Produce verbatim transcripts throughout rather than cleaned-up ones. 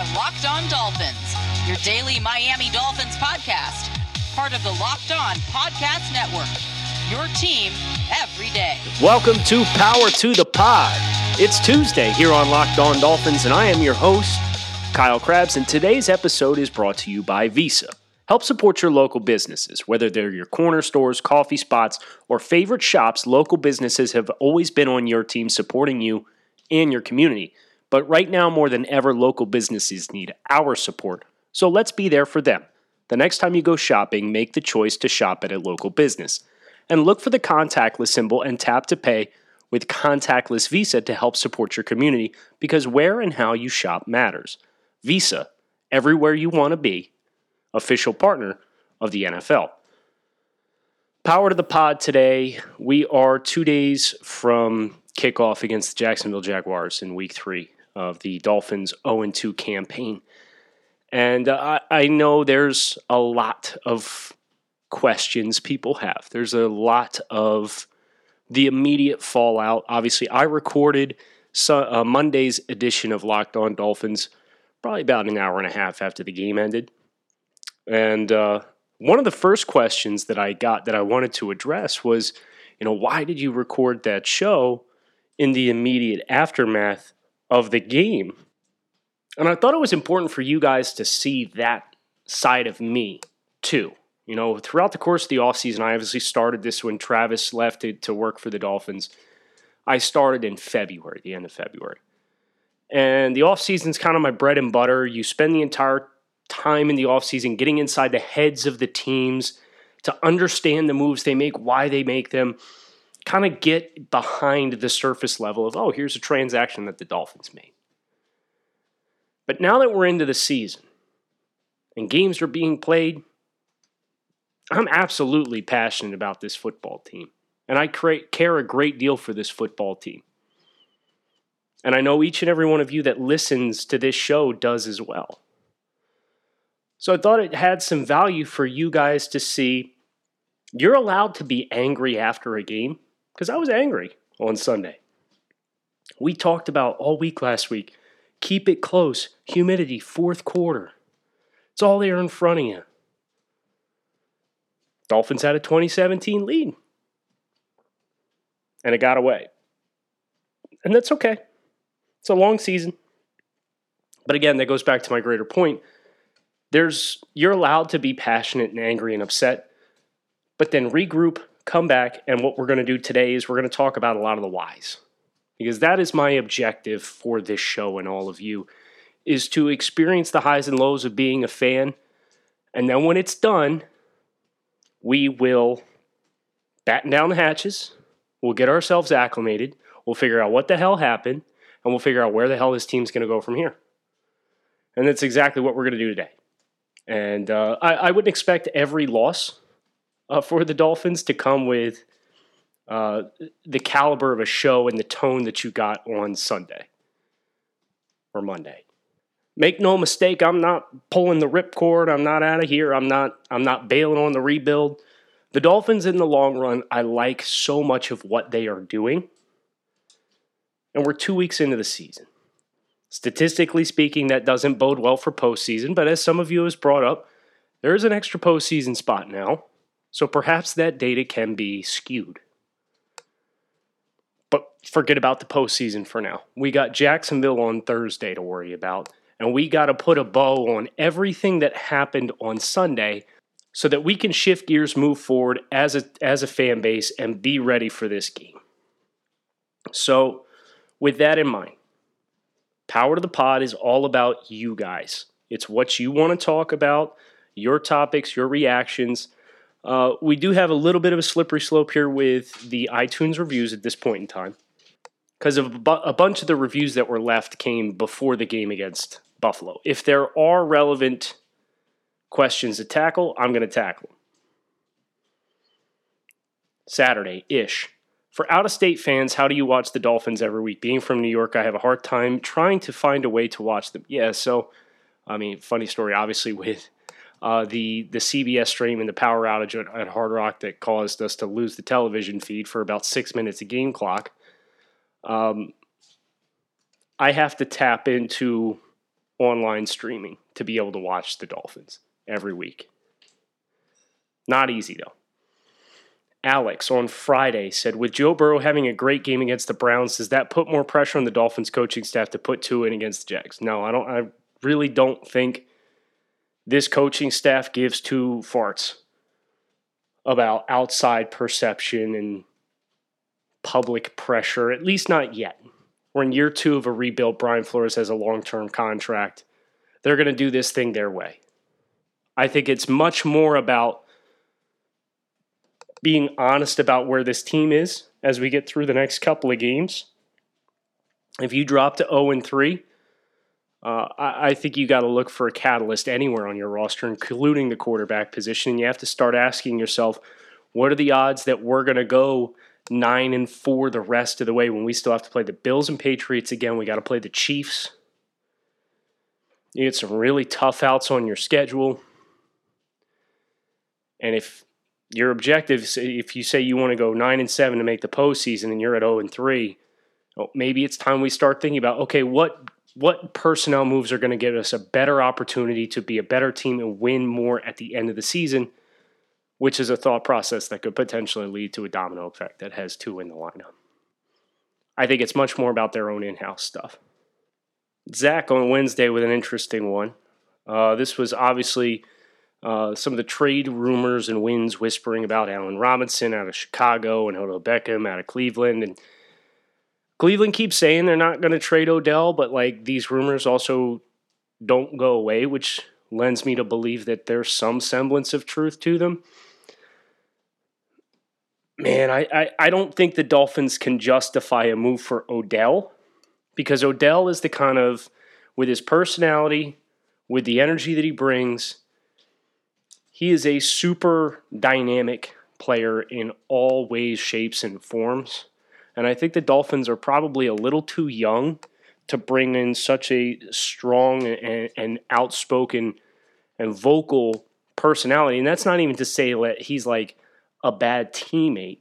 are Locked On Dolphins, your daily Miami Dolphins podcast, part of the Locked On Podcast Network, your team every day. Welcome to Power to the Pod. It's Tuesday here on Locked On Dolphins, and I am your host, Kyle Crabs, and today's episode is brought to you by Visa. Help support your local businesses, whether they're your corner stores, coffee spots, or favorite shops. Local businesses have always been on your team, supporting you and your community. But right now, more than ever, local businesses need our support, so let's be there for them. The next time you go shopping, make the choice to shop at a local business. And look for the contactless symbol and tap to pay with contactless Visa to help support your community, because where and how you shop matters. Visa, everywhere you want to be. Official partner of the N F L. Power to the pod today. We are two days from kickoff against the Jacksonville Jaguars in week three of the Dolphins' oh and two campaign. And uh, I know there's a lot of questions people have. There's a lot of the immediate fallout. Obviously, I recorded so, uh, Monday's edition of Locked On Dolphins probably about an hour and a half after the game ended. And uh, one of the first questions that I got that I wanted to address was, you know, why did you record that show in the immediate aftermath of the game? And I thought it was important for you guys to see that side of me, too. You know, throughout the course of the offseason, I obviously started this when Travis left to, to work for the Dolphins. I started in February, the end of February. And the offseason's kind of my bread and butter. You spend the entire time in the offseason getting inside the heads of the teams to understand the moves they make, why they make them, kind of get behind the surface level of, oh, here's a transaction that the Dolphins made. But now that we're into the season and games are being played, I'm absolutely passionate about this football team. And I care a great deal for this football team. And I know each and every one of you that listens to this show does as well. So I thought it had some value for you guys to see. You're allowed to be angry after a game, because I was angry on Sunday. We talked about all week last week, keep it close, humidity, fourth quarter. It's all there in front of you. Dolphins had a twenty seventeen lead, and it got away. And that's okay. It's a long season. But again, that goes back to my greater point. There's, you're allowed to be passionate and angry and upset, but then regroup, come back, and what we're going to do today is we're going to talk about a lot of the whys, because that is my objective for this show and all of you, is to experience the highs and lows of being a fan, and then when it's done, we will batten down the hatches, we'll get ourselves acclimated, we'll figure out what the hell happened, and we'll figure out where the hell this team's going to go from here. And that's exactly what we're going to do today. And uh, I, I wouldn't expect every loss uh, for the Dolphins to come with uh, the caliber of a show and the tone that you got on Sunday or Monday. Make no mistake, I'm not pulling the ripcord. I'm not out of here. I'm not. I'm not bailing on the rebuild. The Dolphins, in the long run, I like so much of what they are doing. And we're two weeks into the season. Statistically speaking, that doesn't bode well for postseason, but as some of you has brought up, there is an extra postseason spot now, so perhaps that data can be skewed. But forget about the postseason for now. We got Jacksonville on Thursday to worry about, and we got to put a bow on everything that happened on Sunday so that we can shift gears, move forward as a, as a fan base, and be ready for this game. So, with that in mind, Power to the Pod is all about you guys. It's what you want to talk about, your topics, your reactions. Uh, we do have a little bit of a slippery slope here with the iTunes reviews at this point in time, because a, bu- a bunch of the reviews that were left came before the game against Buffalo. If there are relevant questions to tackle, I'm going to tackle them. Saturday-ish. For out-of-state fans, how do you watch the Dolphins every week? Being from New York, I have a hard time trying to find a way to watch them. Yeah, so, I mean, funny story, obviously, with uh, the, the C B S stream and the power outage at, at Hard Rock that caused us to lose the television feed for about six minutes of game clock. Um, I have to tap into online streaming to be able to watch the Dolphins every week. Not easy, though. Alex on Friday said, with Joe Burrow having a great game against the Browns, does that put more pressure on the Dolphins coaching staff to put two in against the Jags? No, I don't. I really don't think this coaching staff gives two farts about outside perception and public pressure, at least not yet. We're in year two of a rebuild. Brian Flores has a long-term contract. They're going to do this thing their way. I think it's much more about being honest about where this team is as we get through the next couple of games. If you drop to oh and three, uh, I, I think you got to look for a catalyst anywhere on your roster, including the quarterback position. And you have to start asking yourself, what are the odds that we're going to go nine and four the rest of the way when we still have to play the Bills and Patriots again? We got to play the Chiefs. You get some really tough outs on your schedule. And if your objectives, if you say you want to go nine and seven to make the postseason and you're at oh and three, well, maybe it's time we start thinking about, okay, what what personnel moves are going to give us a better opportunity to be a better team and win more at the end of the season, which is a thought process that could potentially lead to a domino effect that has two in the lineup. I think it's much more about their own in-house stuff. Zach on Wednesday with an interesting one. Uh, this was obviously Uh, some of the trade rumors and winds whispering about Allen Robinson out of Chicago and Odell Beckham out of Cleveland. And Cleveland keeps saying they're not going to trade Odell, but like these rumors also don't go away, which lends me to believe that there's some semblance of truth to them. Man, I, I, I don't think the Dolphins can justify a move for Odell, because Odell is the kind of, with his personality, with the energy that he brings, he is a super dynamic player in all ways, shapes, and forms. And I think the Dolphins are probably a little too young to bring in such a strong and, and outspoken and vocal personality. And that's not even to say that he's like a bad teammate,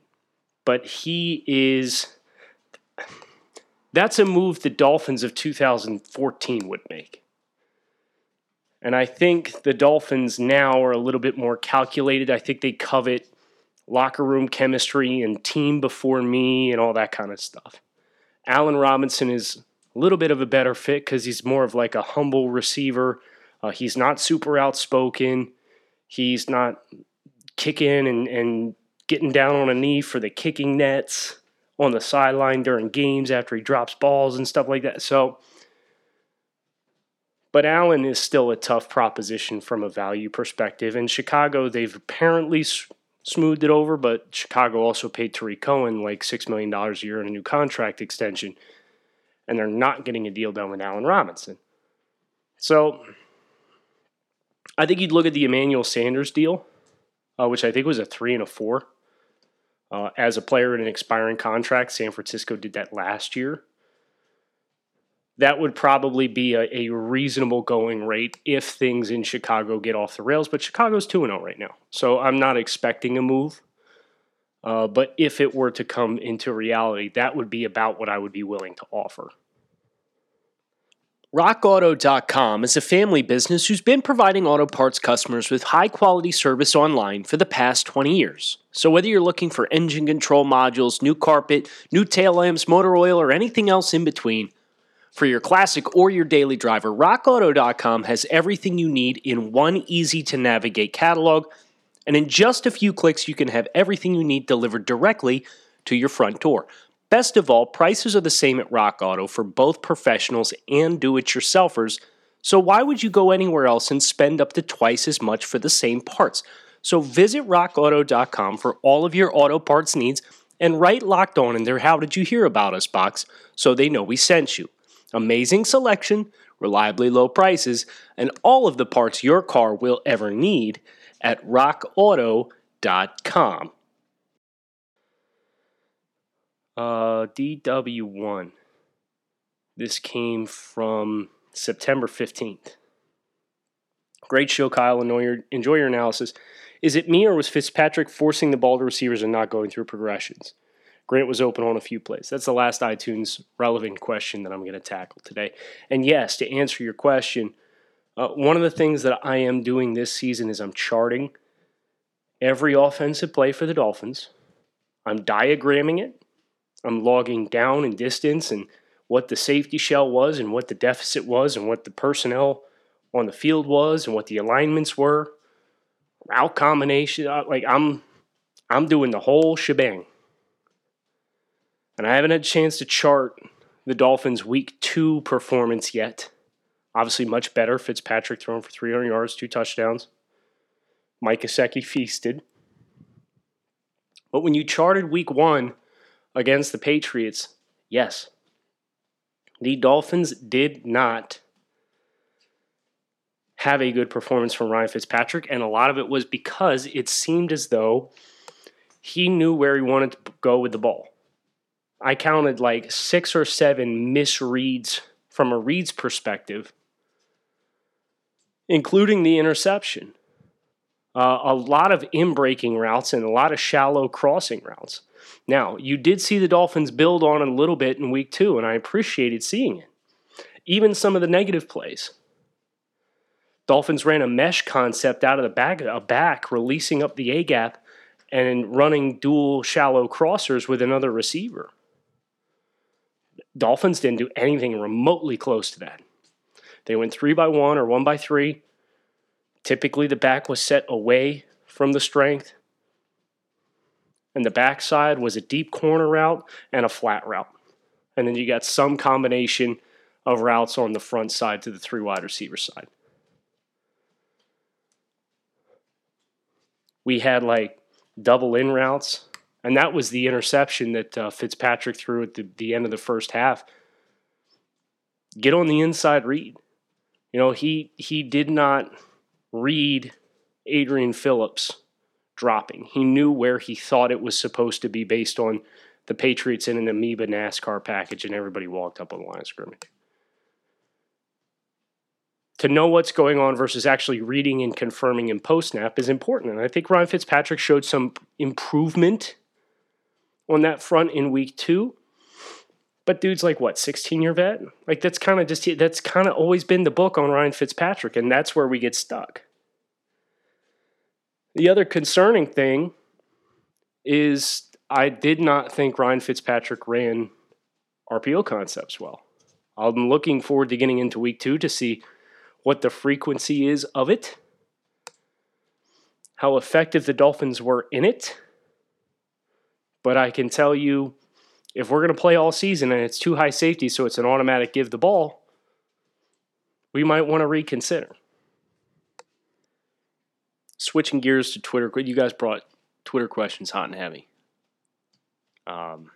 but he is – that's a move the Dolphins of two thousand fourteen would make. And I think the Dolphins now are a little bit more calculated. I think they covet locker room chemistry and team before me and all that kind of stuff. Allen Robinson is a little bit of a better fit because he's more of like a humble receiver. Uh, he's not super outspoken. He's not kicking and, and getting down on a knee for the kicking nets on the sideline during games after he drops balls and stuff like that. So... but Allen is still a tough proposition from a value perspective. In Chicago, they've apparently smoothed it over, but Chicago also paid Tariq Cohen like six million dollars a year in a new contract extension, and they're not getting a deal done with Allen Robinson. So I think you'd look at the Emmanuel Sanders deal, uh, which I think was a three and a four. Uh, as a player in an expiring contract, San Francisco did that last year. That would probably be a, a reasonable going rate if things in Chicago get off the rails. But Chicago's two and oh right now, so I'm not expecting a move. Uh, but if it were to come into reality, that would be about what I would be willing to offer. rock auto dot com is a family business who's been providing auto parts customers with high-quality service online for the past twenty years. So whether you're looking for engine control modules, new carpet, new tail lamps, motor oil, or anything else in between, for your classic or your daily driver, rock auto dot com has everything you need in one easy-to-navigate catalog, and in just a few clicks, you can have everything you need delivered directly to your front door. Best of all, prices are the same at RockAuto for both professionals and do-it-yourselfers, so why would you go anywhere else and spend up to twice as much for the same parts? So visit rock auto dot com for all of your auto parts needs, and write Locked On in their How Did You Hear About Us box so they know we sent you. Amazing selection, reliably low prices, and all of the parts your car will ever need at rock auto dot com. Uh, D W one. This came from September fifteenth. Great show, Kyle. Enjoy your, enjoy your analysis. Is it me or was Fitzpatrick forcing the ball to receivers and not going through progressions? Grant was open on a few plays. That's the last iTunes relevant question that I'm going to tackle today. And yes, to answer your question, uh, one of the things that I am doing this season is I'm charting every offensive play for the Dolphins. I'm diagramming it. I'm logging down and distance and what the safety shell was and what the deficit was and what the personnel on the field was and what the alignments were, route combination. Like I'm I'm doing the whole shebang. And I haven't had a chance to chart the Dolphins' week two performance yet. Obviously much better. Fitzpatrick thrown for three hundred yards, two touchdowns. Mike Gesicki feasted. But when you charted week one against the Patriots, yes, the Dolphins did not have a good performance from Ryan Fitzpatrick, and a lot of it was because it seemed as though he knew where he wanted to go with the ball. I counted like six or seven misreads from a reads perspective, including the interception. Uh, a lot of in-breaking routes and a lot of shallow crossing routes. Now, you did see the Dolphins build on it a little bit in week two, and I appreciated seeing it. Even some of the negative plays. Dolphins ran a mesh concept out of the back, a back releasing up the A-gap and running dual shallow crossers with another receiver. Dolphins didn't do anything remotely close to that. They went three by one or one by three. Typically, the back was set away from the strength, and the backside was a deep corner route and a flat route. And then you got some combination of routes on the front side to the three wide receiver side. We had like double in routes, and that was the interception that uh, Fitzpatrick threw at the, the end of the first half. Get on the inside read. You know, he he did not read Adrian Phillips dropping. He knew where he thought it was supposed to be based on the Patriots in an amoeba NASCAR package, and everybody walked up on the line of scrimmage. To know what's going on versus actually reading and confirming in post-snap is important, and I think Ryan Fitzpatrick showed some improvement on that front in week two. But dude's like, what, sixteen-year vet? Like, that's kind of just, that's kind of always been the book on Ryan Fitzpatrick, and that's where we get stuck. The other concerning thing is I did not think Ryan Fitzpatrick ran R P O concepts well. I'm looking forward to getting into week two to see what the frequency is of it, how effective the Dolphins were in it. But I can tell you, if we're going to play all season and it's too high safety, so it's an automatic give the ball, we might want to reconsider. Switching gears to Twitter. You guys brought Twitter questions hot and heavy. Um,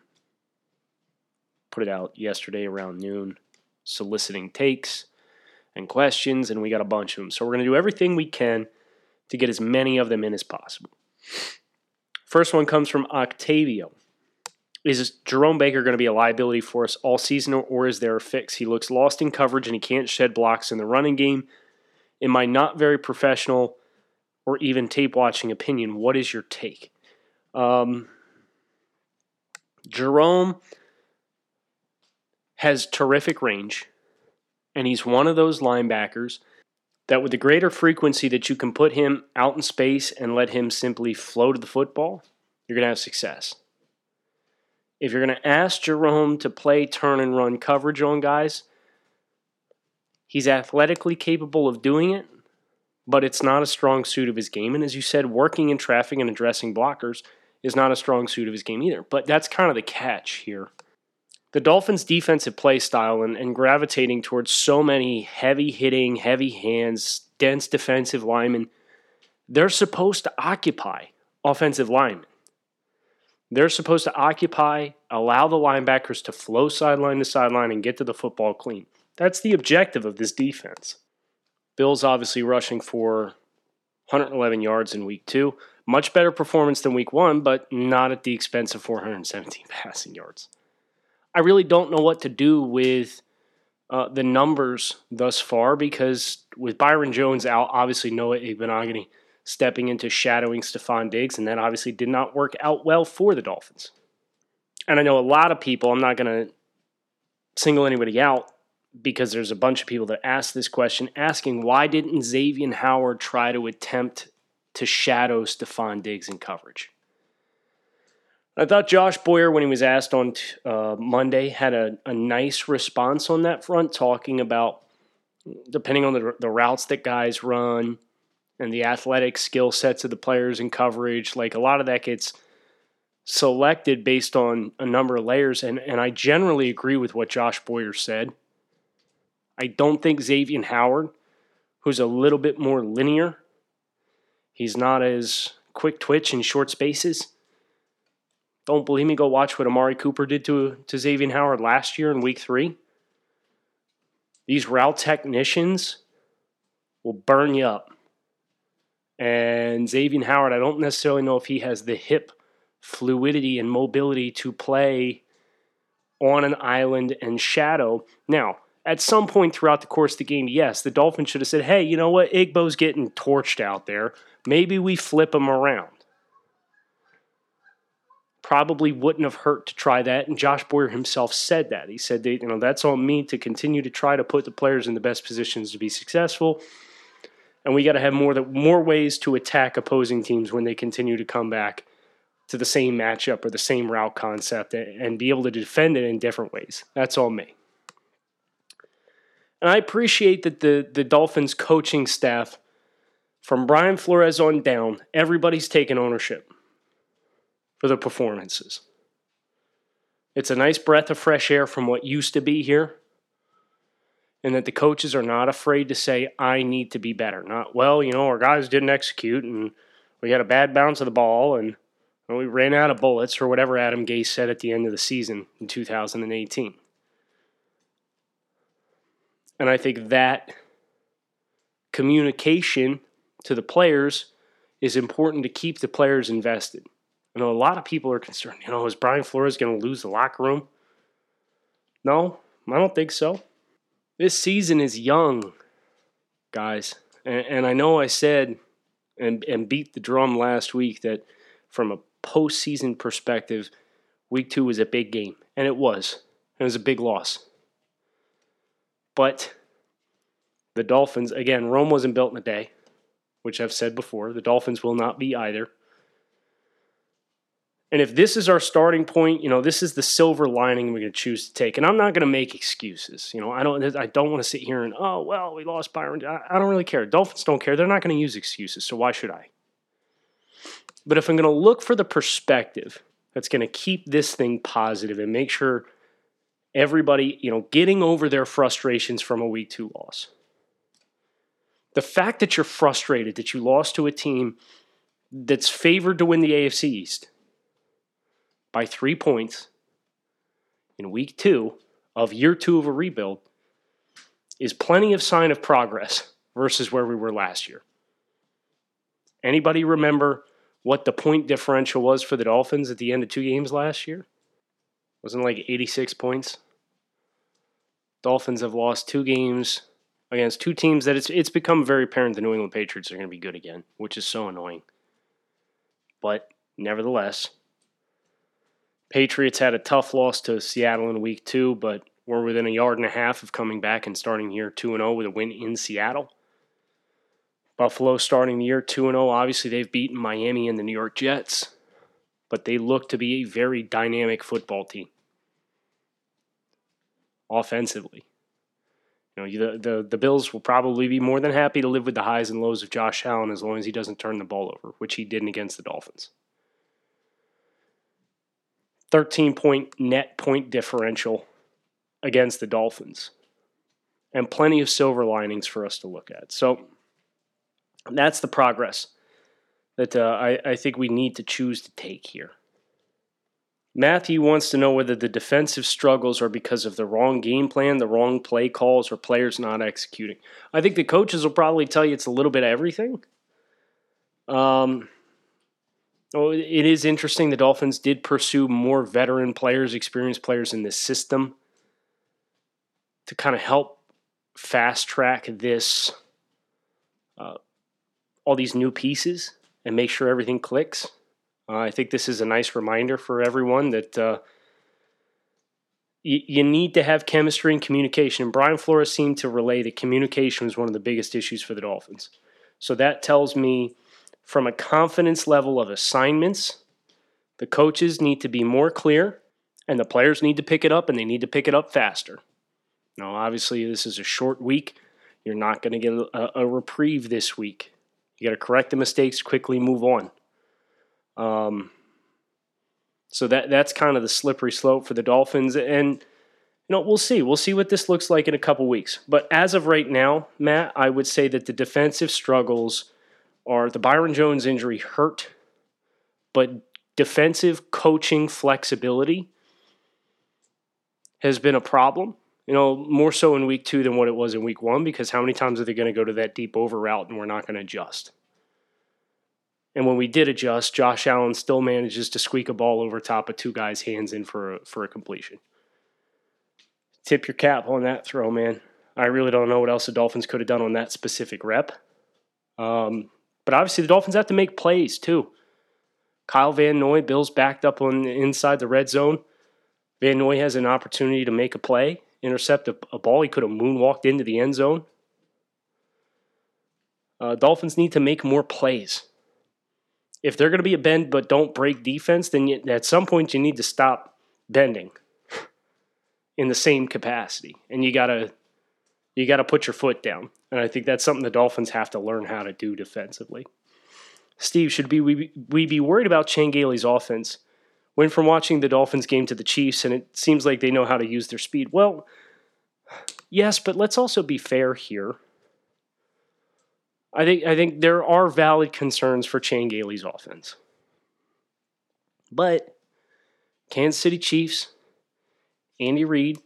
put it out yesterday around noon, soliciting takes and questions, and we got a bunch of them. So we're going to do everything we can to get as many of them in as possible. First one comes from Octavio. Is Jerome Baker going to be a liability for us all season, or is there a fix? He looks lost in coverage, and he can't shed blocks in the running game. In my not very professional or even tape-watching opinion, what is your take? Um, Jerome has terrific range, and he's one of those linebackers that with the greater frequency that you can put him out in space and let him simply flow to the football, you're going to have success. If you're going to ask Jerome to play turn and run coverage on guys, he's athletically capable of doing it, but it's not a strong suit of his game. And as you said, working in traffic and addressing blockers is not a strong suit of his game either. But that's kind of the catch here. The Dolphins' defensive play style and, and gravitating towards so many heavy-hitting, heavy hands, dense defensive linemen, they're supposed to occupy offensive linemen. They're supposed to occupy, allow the linebackers to flow sideline to sideline and get to the football clean. That's the objective of this defense. Bills obviously rushing for one hundred eleven yards in week two. Much better performance than week one, but not at the expense of four hundred seventeen passing yards. I really don't know what to do with uh, the numbers thus far because with Byron Jones out, obviously Noah Igbinogun stepping into shadowing Stephon Diggs, and that obviously did not work out well for the Dolphins. and I know a lot of people, I'm not going to single anybody out because there's a bunch of people that ask this question, asking why didn't Xavier Howard try to attempt to shadow Stephon Diggs in coverage? I thought Josh Boyer, when he was asked on uh, Monday, had a, a nice response on that front, talking about, depending on the, the routes that guys run and the athletic skill sets of the players in coverage, like a lot of that gets selected based on a number of layers, and, and I generally agree with what Josh Boyer said. I don't think Xavier Howard, who's a little bit more linear, he's not as quick twitch in short spaces. Don't believe me? Go watch what Amari Cooper did to, to Xavier Howard last year in week three. These route technicians will burn you up. And Xavier Howard, I don't necessarily know if he has the hip fluidity and mobility to play on an island and shadow. Now, at some point throughout the course of the game, yes, the Dolphins should have said, hey, you know what? Igbo's getting torched out there. Maybe we flip him around. Probably wouldn't have hurt to try that, and Josh Boyer himself said that. He said, that, you know, that's on me to continue to try to put the players in the best positions to be successful, and we got to have more that more ways to attack opposing teams when they continue to come back to the same matchup or the same route concept and, and be able to defend it in different ways. That's on me. And I appreciate that the, the Dolphins coaching staff, from Brian Flores on down, everybody's taking ownership for the performances. It's a nice breath of fresh air from what used to be here, and that the coaches are not afraid to say, I need to be better. Not, well, you know, our guys didn't execute, and we had a bad bounce of the ball, and we ran out of bullets, or whatever Adam Gase said at the end of the season in two thousand eighteen. And I think that communication to the players is important to keep the players invested. I know a lot of people are concerned, you know, is Brian Flores going to lose the locker room? No, I don't think so. This season is young, guys. And, and I know I said and, and beat the drum last week that from a postseason perspective, week two was a big game. And it was. It was a big loss. But the Dolphins, again, Rome wasn't built in a day, which I've said before. The Dolphins will not be either. And if this is our starting point, you know, this is the silver lining we're going to choose to take. And I'm not going to make excuses. You know, I don't I don't want to sit here and, oh, well, we lost Byron. I, I don't really care. Dolphins don't care. They're not going to use excuses, so why should I? But if I'm going to look for the perspective that's going to keep this thing positive and make sure everybody, you know, getting over their frustrations from a week two loss. The fact that you're frustrated that you lost to a team that's favored to win the A F C East by three points in week two of year two of a rebuild is plenty of sign of progress versus where we were last year. Anybody remember what the point differential was for the Dolphins at the end of two games last year? Wasn't it like eighty-six points? Dolphins have lost two games against two teams that it's it's become very apparent the New England Patriots are going to be good again, which is so annoying. But nevertheless, Patriots had a tough loss to Seattle in week two, but we're within a yard and a half of coming back and starting year two and oh with a win in Seattle. Buffalo starting the year two and oh. Obviously, they've beaten Miami and the New York Jets, but they look to be a very dynamic football team offensively. You know, the, the, the Bills will probably be more than happy to live with the highs and lows of Josh Allen as long as he doesn't turn the ball over, which he didn't against the Dolphins. thirteen-point net point differential against the Dolphins. And plenty of silver linings for us to look at. So that's the progress that uh, I, I think we need to choose to take here. Matthew wants to know whether the defensive struggles are because of the wrong game plan, the wrong play calls, or players not executing. I think the coaches will probably tell you it's a little bit of everything. Um... Oh, it is interesting the Dolphins did pursue more veteran players, experienced players in this system to kind of help fast-track this, uh, all these new pieces and make sure everything clicks. Uh, I think this is a nice reminder for everyone that uh, you, you need to have chemistry and communication. And Brian Flores seemed to relay that communication was one of the biggest issues for the Dolphins. So that tells me from a confidence level of assignments, the coaches need to be more clear and the players need to pick it up, and they need to pick it up faster. Now, obviously, this is a short week. You're not going to get a, a reprieve this week. You got to correct the mistakes, quickly move on. Um, so that that's kind of the slippery slope for the Dolphins. And, you know, we'll see. We'll see what this looks like in a couple weeks. But as of right now, Matt, I would say that the defensive struggles are the Byron Jones injury hurt, but defensive coaching flexibility has been a problem. You know, more so in week two than what it was in week one, because how many times are they going to go to that deep over route and we're not going to adjust? And when we did adjust, Josh Allen still manages to squeak a ball over top of two guys' hands in for a, for a completion. Tip your cap on that throw, man. I really don't know what else the Dolphins could have done on that specific rep. Um, but obviously the Dolphins have to make plays too. Kyle Van Noy, Bills backed up on inside the red zone. Van Noy has an opportunity to make a play, intercept a, a ball. He could have moonwalked into the end zone. Uh, Dolphins need to make more plays. If they're going to be a bend but don't break defense, then you, at some point you need to stop bending in the same capacity, and you gotta you gotta put your foot down. And I think that's something the Dolphins have to learn how to do defensively. Steve, should be we, we be worried about Changaley's offense? Went from watching the Dolphins game to the Chiefs, and it seems like they know how to use their speed. Well, yes, but let's also be fair here. I think I think there are valid concerns for Changaley's offense. But Kansas City Chiefs, Andy Reid,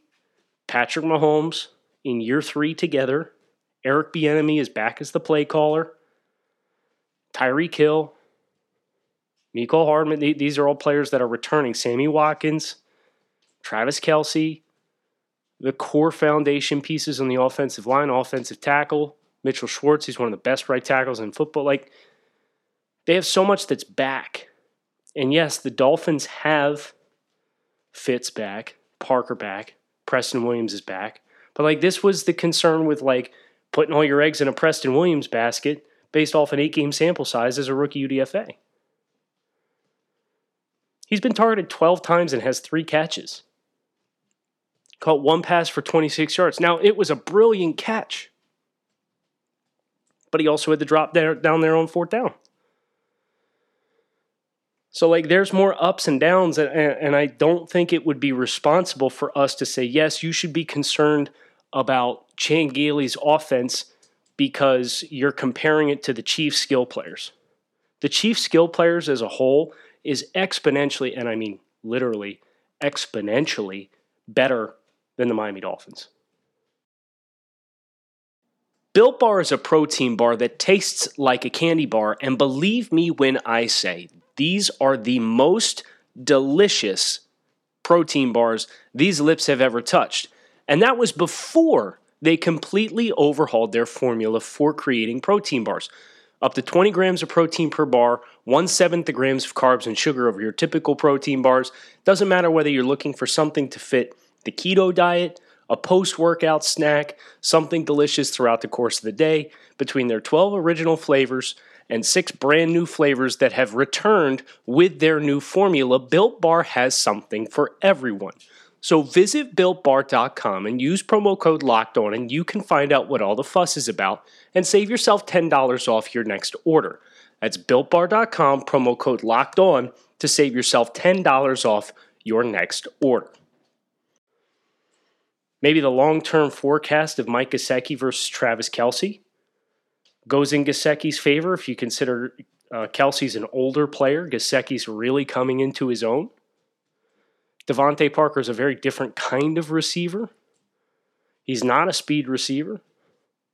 Patrick Mahomes in year three together, Eric Bieniemy is back as the play caller, Tyreek Hill, Mecole Hardman, these are all players that are returning. Sammy Watkins, Travis Kelce, the core foundation pieces on the offensive line, offensive tackle, Mitchell Schwartz, he's one of the best right tackles in football. Like, they have so much that's back. And yes, the Dolphins have Fitz back, Parker back, Preston Williams is back. But, like, this was the concern with, like, putting all your eggs in a Preston Williams basket based off an eight-game sample size as a rookie U D F A. He's been targeted twelve times and has three catches. Caught one pass for twenty-six yards. Now, it was a brilliant catch. But he also had to drop there, down there on fourth down. So, like, there's more ups and downs, and, and I don't think it would be responsible for us to say, yes, you should be concerned about Changaley's offense because you're comparing it to the Chiefs' skill players. The Chiefs' skill players as a whole is exponentially, and I mean literally exponentially, better than the Miami Dolphins. Built Bar is a protein bar that tastes like a candy bar, and believe me when I say these are the most delicious protein bars these lips have ever touched. And that was before they completely overhauled their formula for creating protein bars. Up to twenty grams of protein per bar, one seventh the grams of carbs and sugar over your typical protein bars. Doesn't matter whether you're looking for something to fit the keto diet, a post-workout snack, something delicious throughout the course of the day. Between their twelve original flavors and six brand new flavors that have returned with their new formula, Built Bar has something for everyone. So visit built bar dot com and use promo code LOCKEDON and you can find out what all the fuss is about and save yourself ten dollars off your next order. That's built bar dot com, promo code LOCKEDON to save yourself ten dollars off your next order. Maybe the long-term forecast of Mike Gesicki versus Travis Kelce goes in Gesicki's favor if you consider uh, Kelsey's an older player. Gesicki's really coming into his own. Devontae Parker is a very different kind of receiver. He's not a speed receiver.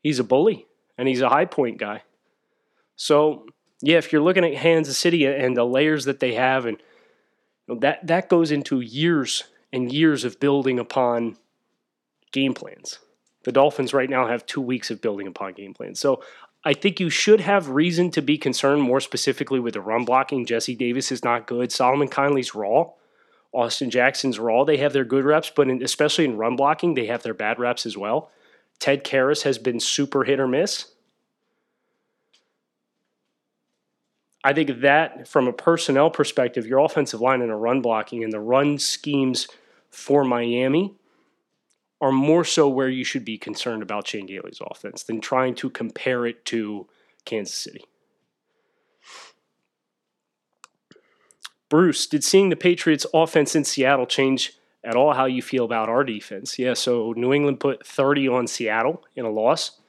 He's a bully, and he's a high point guy. So, yeah, if you're looking at Kansas City and the layers that they have, and you know, that, that goes into years and years of building upon game plans. The Dolphins right now have two weeks of building upon game plans. So I think you should have reason to be concerned, more specifically with the run blocking. Jesse Davis is not good. Solomon Kindly's raw. Austin Jackson's Raw, they have their good reps, but in, especially in run blocking, they have their bad reps as well. Ted Karras has been super hit or miss. I think that from a personnel perspective, your offensive line and the run blocking and the run schemes for Miami are more so where you should be concerned about Shane Gailey's offense than trying to compare it to Kansas City. Bruce, did seeing the Patriots' offense in Seattle change at all how you feel about our defense? Yeah, so New England put thirty on Seattle in a loss.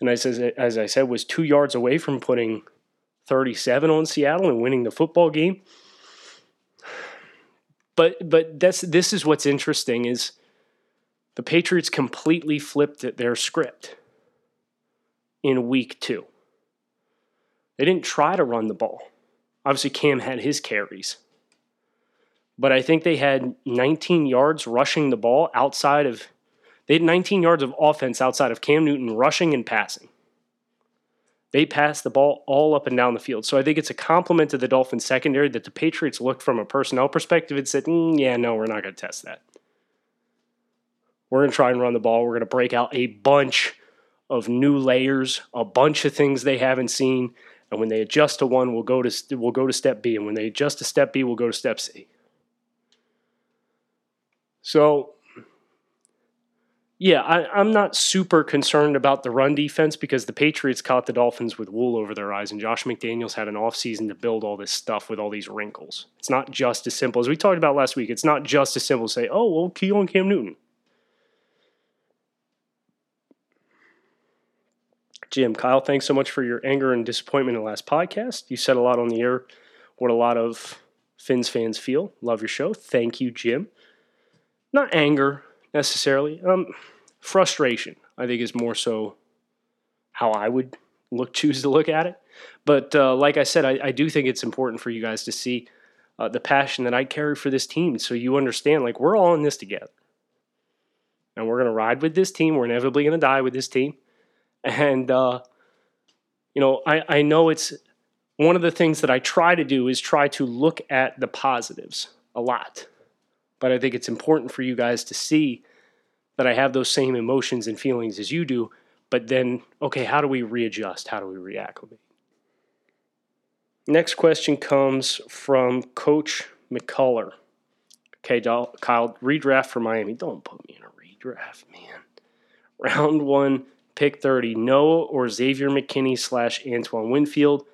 And as, as I said, was two yards away from putting thirty-seven on Seattle and winning the football game. But but that's this is what's interesting is the Patriots completely flipped their script in week two. They didn't try to run the ball. Obviously, Cam had his carries. But I think they had nineteen yards rushing the ball outside of... They had nineteen yards of offense outside of Cam Newton rushing and passing. They passed the ball all up and down the field. So I think it's a compliment to the Dolphins secondary that the Patriots looked from a personnel perspective and said, mm, yeah, no, we're not going to test that. We're going to try and run the ball. We're going to break out a bunch of new layers, a bunch of things they haven't seen. And when they adjust to one, we'll go to we'll go to step B. And when they adjust to step B, we'll go to step C. So, yeah, I, I'm not super concerned about the run defense because the Patriots caught the Dolphins with wool over their eyes, and Josh McDaniels had an offseason to build all this stuff with all these wrinkles. It's not just as simple as we talked about last week. It's not just as simple as say, oh, well, key on Cam Newton. Jim, Kyle, thanks so much for your anger and disappointment in the last podcast. You said a lot on the air, what a lot of Fins fans feel. Love your show. Thank you, Jim. Not anger, necessarily. Um, frustration, I think, is more so how I would look choose to look at it. But uh, like I said, I, I do think it's important for you guys to see uh, the passion that I carry for this team so you understand, like, we're all in this together. And we're going to ride with this team. We're inevitably going to die with this team. And, uh, you know, I, I know it's one of the things that I try to do is try to look at the positives a lot. But I think it's important for you guys to see that I have those same emotions and feelings as you do. But then, okay, how do we readjust? How do we reacclimate? Next question comes from Coach McCullough. Okay, Kyle, redraft for Miami. Don't put me in a redraft, man. Round one. Pick thirty, Noah or Xavier McKinney slash Antoine Winfield.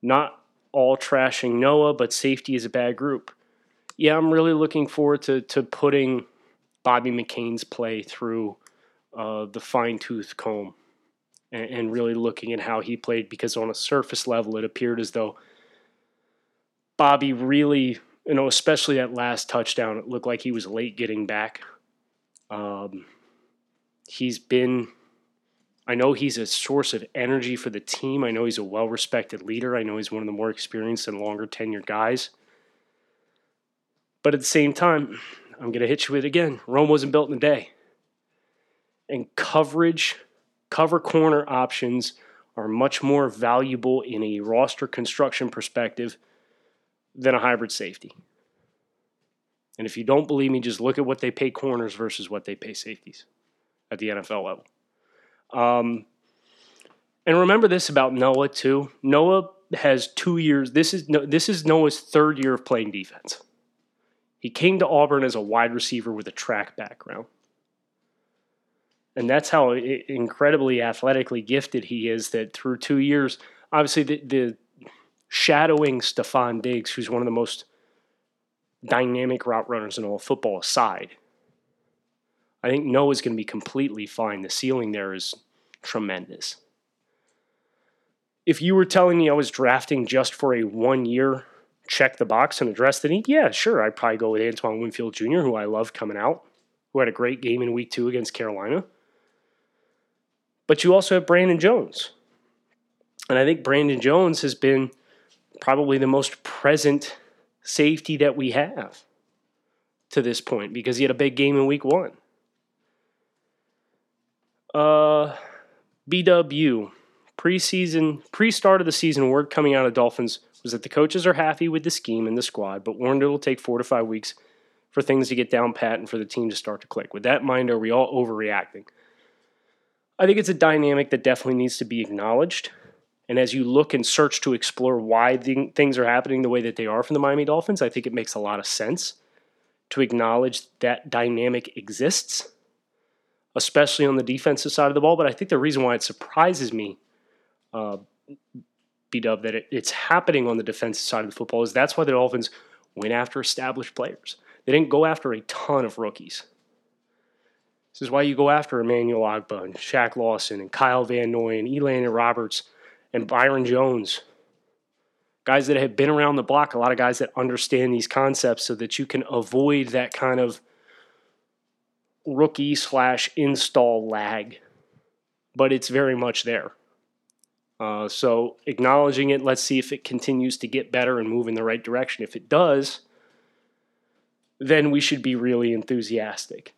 Not all trashing Noah, but safety is a bad group. Yeah, I'm really looking forward to, to putting Bobby McCain's play through uh, the fine-tooth comb and, and really looking at how he played because on a surface level it appeared as though Bobby really, you know, especially that last touchdown, it looked like he was late getting back. Um, he's been... I know he's a source of energy for the team. I know he's a well-respected leader. I know he's one of the more experienced and longer-tenured guys. But at the same time, I'm going to hit you with it again. Rome wasn't built in a day. And coverage, cover corner options are much more valuable in a roster construction perspective than a hybrid safety. And if you don't believe me, just look at what they pay corners versus what they pay safeties at the N F L level. Um, and remember this about Noah too. Noah has two years. This is no, this is Noah's third year of playing defense. He came to Auburn as a wide receiver with a track background. And that's how it, incredibly athletically gifted he is that through two years, obviously the, the shadowing Stephon Diggs, who's one of the most dynamic route runners in all football aside, I think Noah's going to be completely fine. The ceiling there is tremendous. If you were telling me I was drafting just for a one-year check the box and address the need, yeah, sure, I'd probably go with Antoine Winfield Junior, who I love coming out, who had a great game in week two against Carolina. But you also have Brandon Jones. And I think Brandon Jones has been probably the most present safety that we have to this point because he had a big game in week one. Uh, B W, preseason, pre-start of the season, word coming out of Dolphins was that the coaches are happy with the scheme and the squad, but warned it will take four to five weeks for things to get down pat and for the team to start to click. With that in mind, are we all overreacting? I think it's a dynamic that definitely needs to be acknowledged. And as you look and search to explore why the things are happening the way that they are from the Miami Dolphins, I think it makes a lot of sense to acknowledge that dynamic exists, especially on the defensive side of the ball. But I think the reason why it surprises me, uh, B-Dub, that it, it's happening on the defensive side of the football is that's why the Dolphins went after established players. They didn't go after a ton of rookies. This is why you go after Emmanuel Ogbah and Shaq Lawson and Kyle Van Noy and Elan and Roberts and Byron Jones. Guys that have been around the block, a lot of guys that understand these concepts so that you can avoid that kind of rookie slash install lag. But it's very much there. Uh, so acknowledging it, let's see if it continues to get better and move in the right direction. If it does, then we should be really enthusiastic.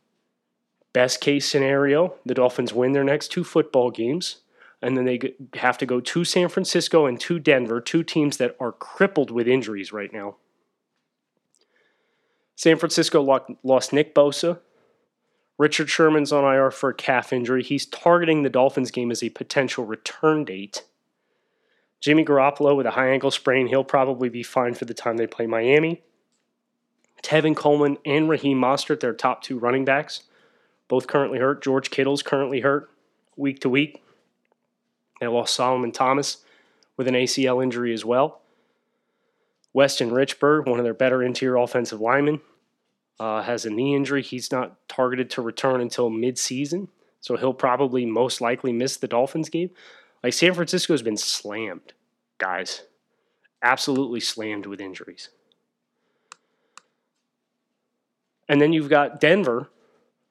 Best case scenario, the Dolphins win their next two football games, and then they have to go to San Francisco and to Denver, two teams that are crippled with injuries right now. San Francisco lost Nick Bosa. Richard Sherman's on I R for a calf injury. He's targeting the Dolphins game as a potential return date. Jimmy Garoppolo with a high ankle sprain. He'll probably be fine for the time they play Miami. Tevin Coleman and Raheem Mostert, their top two running backs, both currently hurt. George Kittle's currently hurt week to week. They lost Solomon Thomas with an A C L injury as well. Weston Richburg, one of their better interior offensive linemen, uh, has a knee injury. He's not targeted to return until midseason, so he'll probably most likely miss the Dolphins game. Like, San Francisco's been slammed, guys. Absolutely slammed with injuries. And then you've got Denver,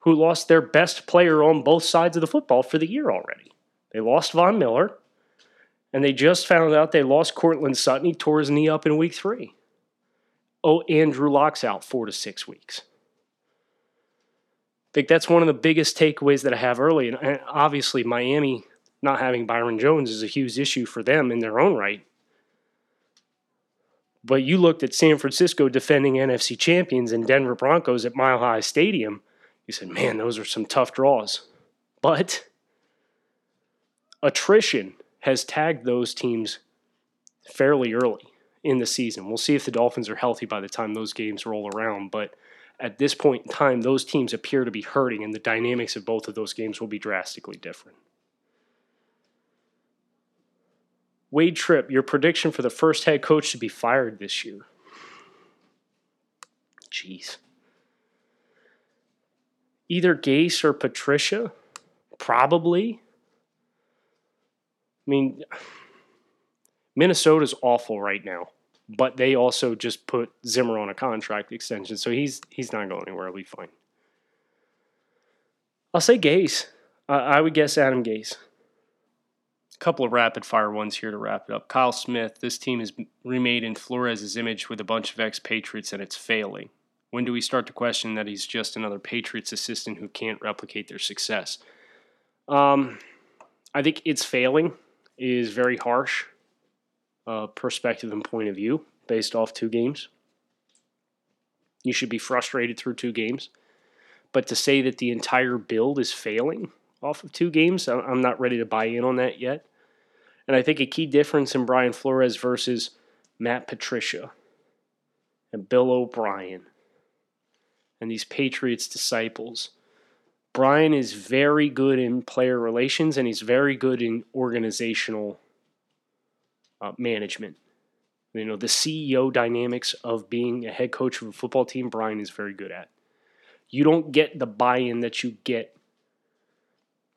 who lost their best player on both sides of the football for the year already. They lost Von Miller, and they just found out they lost Cortland Sutton. He tore his knee up in week three. Oh, and Drew Lock's out four to six weeks. I think that's one of the biggest takeaways that I have early. And obviously, Miami not having Byron Jones is a huge issue for them in their own right. But you looked at San Francisco defending N F C champions and Denver Broncos at Mile High Stadium. You said, man, those are some tough draws. But attrition has tagged those teams fairly early in the season. We'll see if the Dolphins are healthy by the time those games roll around, but at this point in time, those teams appear to be hurting, and the dynamics of both of those games will be drastically different. Wade Tripp, your prediction for the first head coach to be fired this year. Jeez. Either Gase or Patricia, probably. I mean, Minnesota's awful right now, but they also just put Zimmer on a contract extension, so he's he's not going anywhere. He'll be fine. I'll say Gase. Uh, I would guess Adam Gase. A couple of rapid-fire ones here to wrap it up. Kyle Smith, this team is remade in Flores' image with a bunch of ex-Patriots, and it's failing. When do we start to question that he's just another Patriots assistant who can't replicate their success? Um, I think it's failing is very harsh uh, perspective and point of view based off two games. You should be frustrated through two games. But to say that the entire build is failing off of two games, I'm not ready to buy in on that yet. And I think a key difference in Brian Flores versus Matt Patricia and Bill O'Brien and these Patriots disciples, Brian is very good in player relations, and he's very good in organizational uh, management. You know, the C E O dynamics of being a head coach of a football team, Brian is very good at. You don't get the buy-in that you get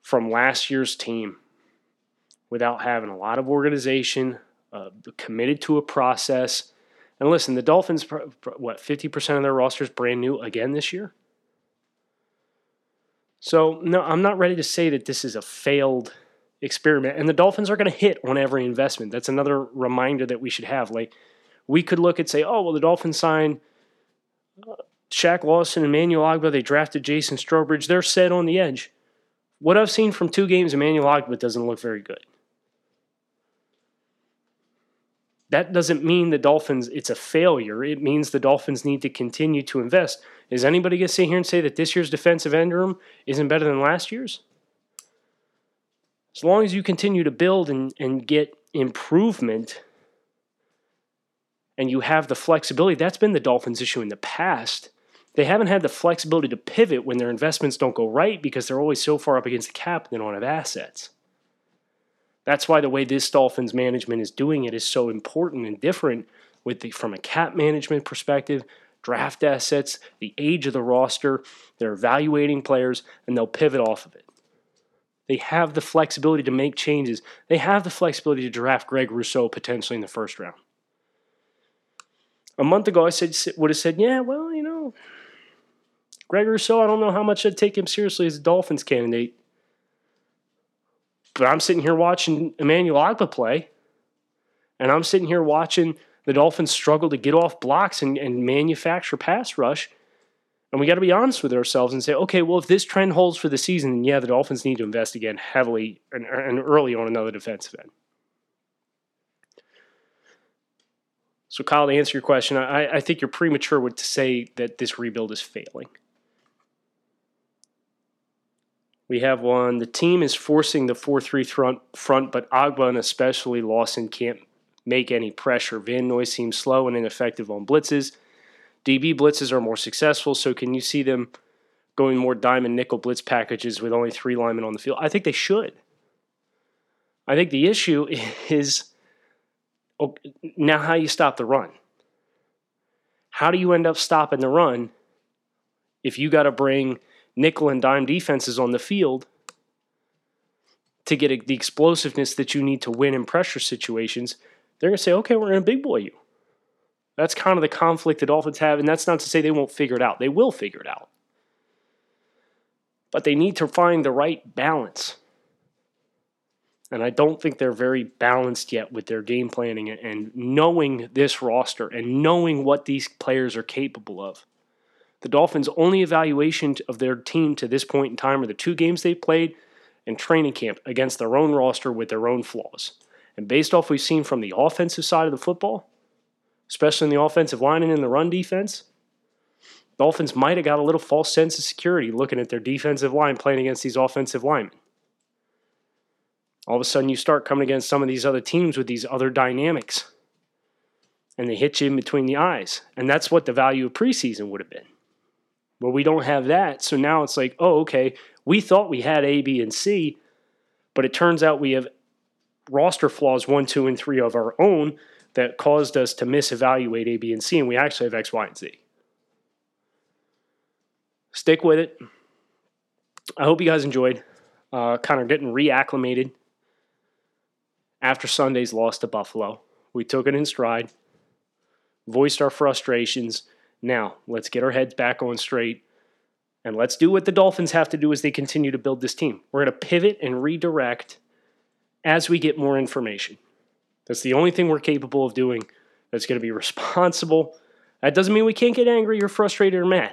from last year's team without having a lot of organization, uh, committed to a process. And listen, the Dolphins, what, fifty percent of their roster is brand new again this year? So, no, I'm not ready to say that this is a failed experiment. And the Dolphins are going to hit on every investment. That's another reminder that we should have. Like, we could look and say, oh, well, the Dolphins signed uh, Shaq Lawson, Emmanuel Ogbah. They drafted Jason Strobridge. They're set on the edge. What I've seen from two games, Emmanuel Ogbah doesn't look very good. That doesn't mean the Dolphins, it's a failure. It means the Dolphins need to continue to invest. Is anybody going to sit here and say that this year's defensive end room isn't better than last year's? As long as you continue to build and, and get improvement and you have the flexibility, that's been the Dolphins' issue in the past. They haven't had the flexibility to pivot when their investments don't go right because they're always so far up against the cap they don't have assets. That's why the way this Dolphins management is doing it is so important and different with the, from a cap management perspective, draft assets, the age of the roster. They're evaluating players, and they'll pivot off of it. They have the flexibility to make changes. They have the flexibility to draft Greg Rousseau potentially in the first round. A month ago, I said would have said, yeah, well, you know, Greg Rousseau, I don't know how much I'd take him seriously as a Dolphins candidate. But I'm sitting here watching Emmanuel Ogbah play, and I'm sitting here watching the Dolphins struggle to get off blocks and, and manufacture pass rush. And we got to be honest with ourselves and say, okay, well, if this trend holds for the season, then yeah, the Dolphins need to invest again heavily and, and early on another defensive end. So, Kyle, to answer your question, I, I think you're premature to say that this rebuild is failing. We have one. The team is forcing the four three front, front, but Ogbah and especially Lawson can't make any pressure. Van Noy seems slow and ineffective on blitzes. D B blitzes are more successful, so can you see them going more diamond nickel blitz packages with only three linemen on the field? I think they should. I think the issue is now how you stop the run. How do you end up stopping the run if you got to bring nickel and dime defenses on the field to get a, the explosiveness that you need to win in pressure situations? They're going to say, okay, we're going to big boy you. That's kind of the conflict the Dolphins have, and that's not to say they won't figure it out. They will figure it out. But they need to find the right balance. And I don't think they're very balanced yet with their game planning and knowing this roster and knowing what these players are capable of. The Dolphins' only evaluation of their team to this point in time are the two games they've played and training camp against their own roster with their own flaws. And based off what we've seen from the offensive side of the football, especially in the offensive line and in the run defense, Dolphins might have got a little false sense of security looking at their defensive line playing against these offensive linemen. All of a sudden you start coming against some of these other teams with these other dynamics, and they hit you in between the eyes. And that's what the value of preseason would have been. But we don't have that, so now it's like, oh, okay, we thought we had A, B, and C, but it turns out we have roster flaws one, two, and three of our own that caused us to misevaluate A, B, and C, and we actually have X, Y, and Z. Stick with it. I hope you guys enjoyed. Uh, kind of getting reacclimated after Sunday's loss to Buffalo. We took it in stride, voiced our frustrations. Now, let's get our heads back on straight, and let's do what the Dolphins have to do as they continue to build this team. We're going to pivot and redirect as we get more information. That's the only thing we're capable of doing that's going to be responsible. That doesn't mean we can't get angry or frustrated or mad.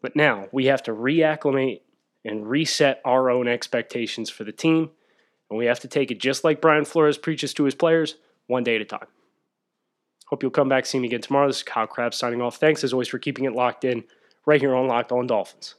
But now, we have to reacclimate and reset our own expectations for the team, and we have to take it just like Brian Flores preaches to his players, one day at a time. Hope you'll come back, see me again tomorrow. This is Kyle Crabs signing off. Thanks, as always, for keeping it locked in right here on Locked On Dolphins.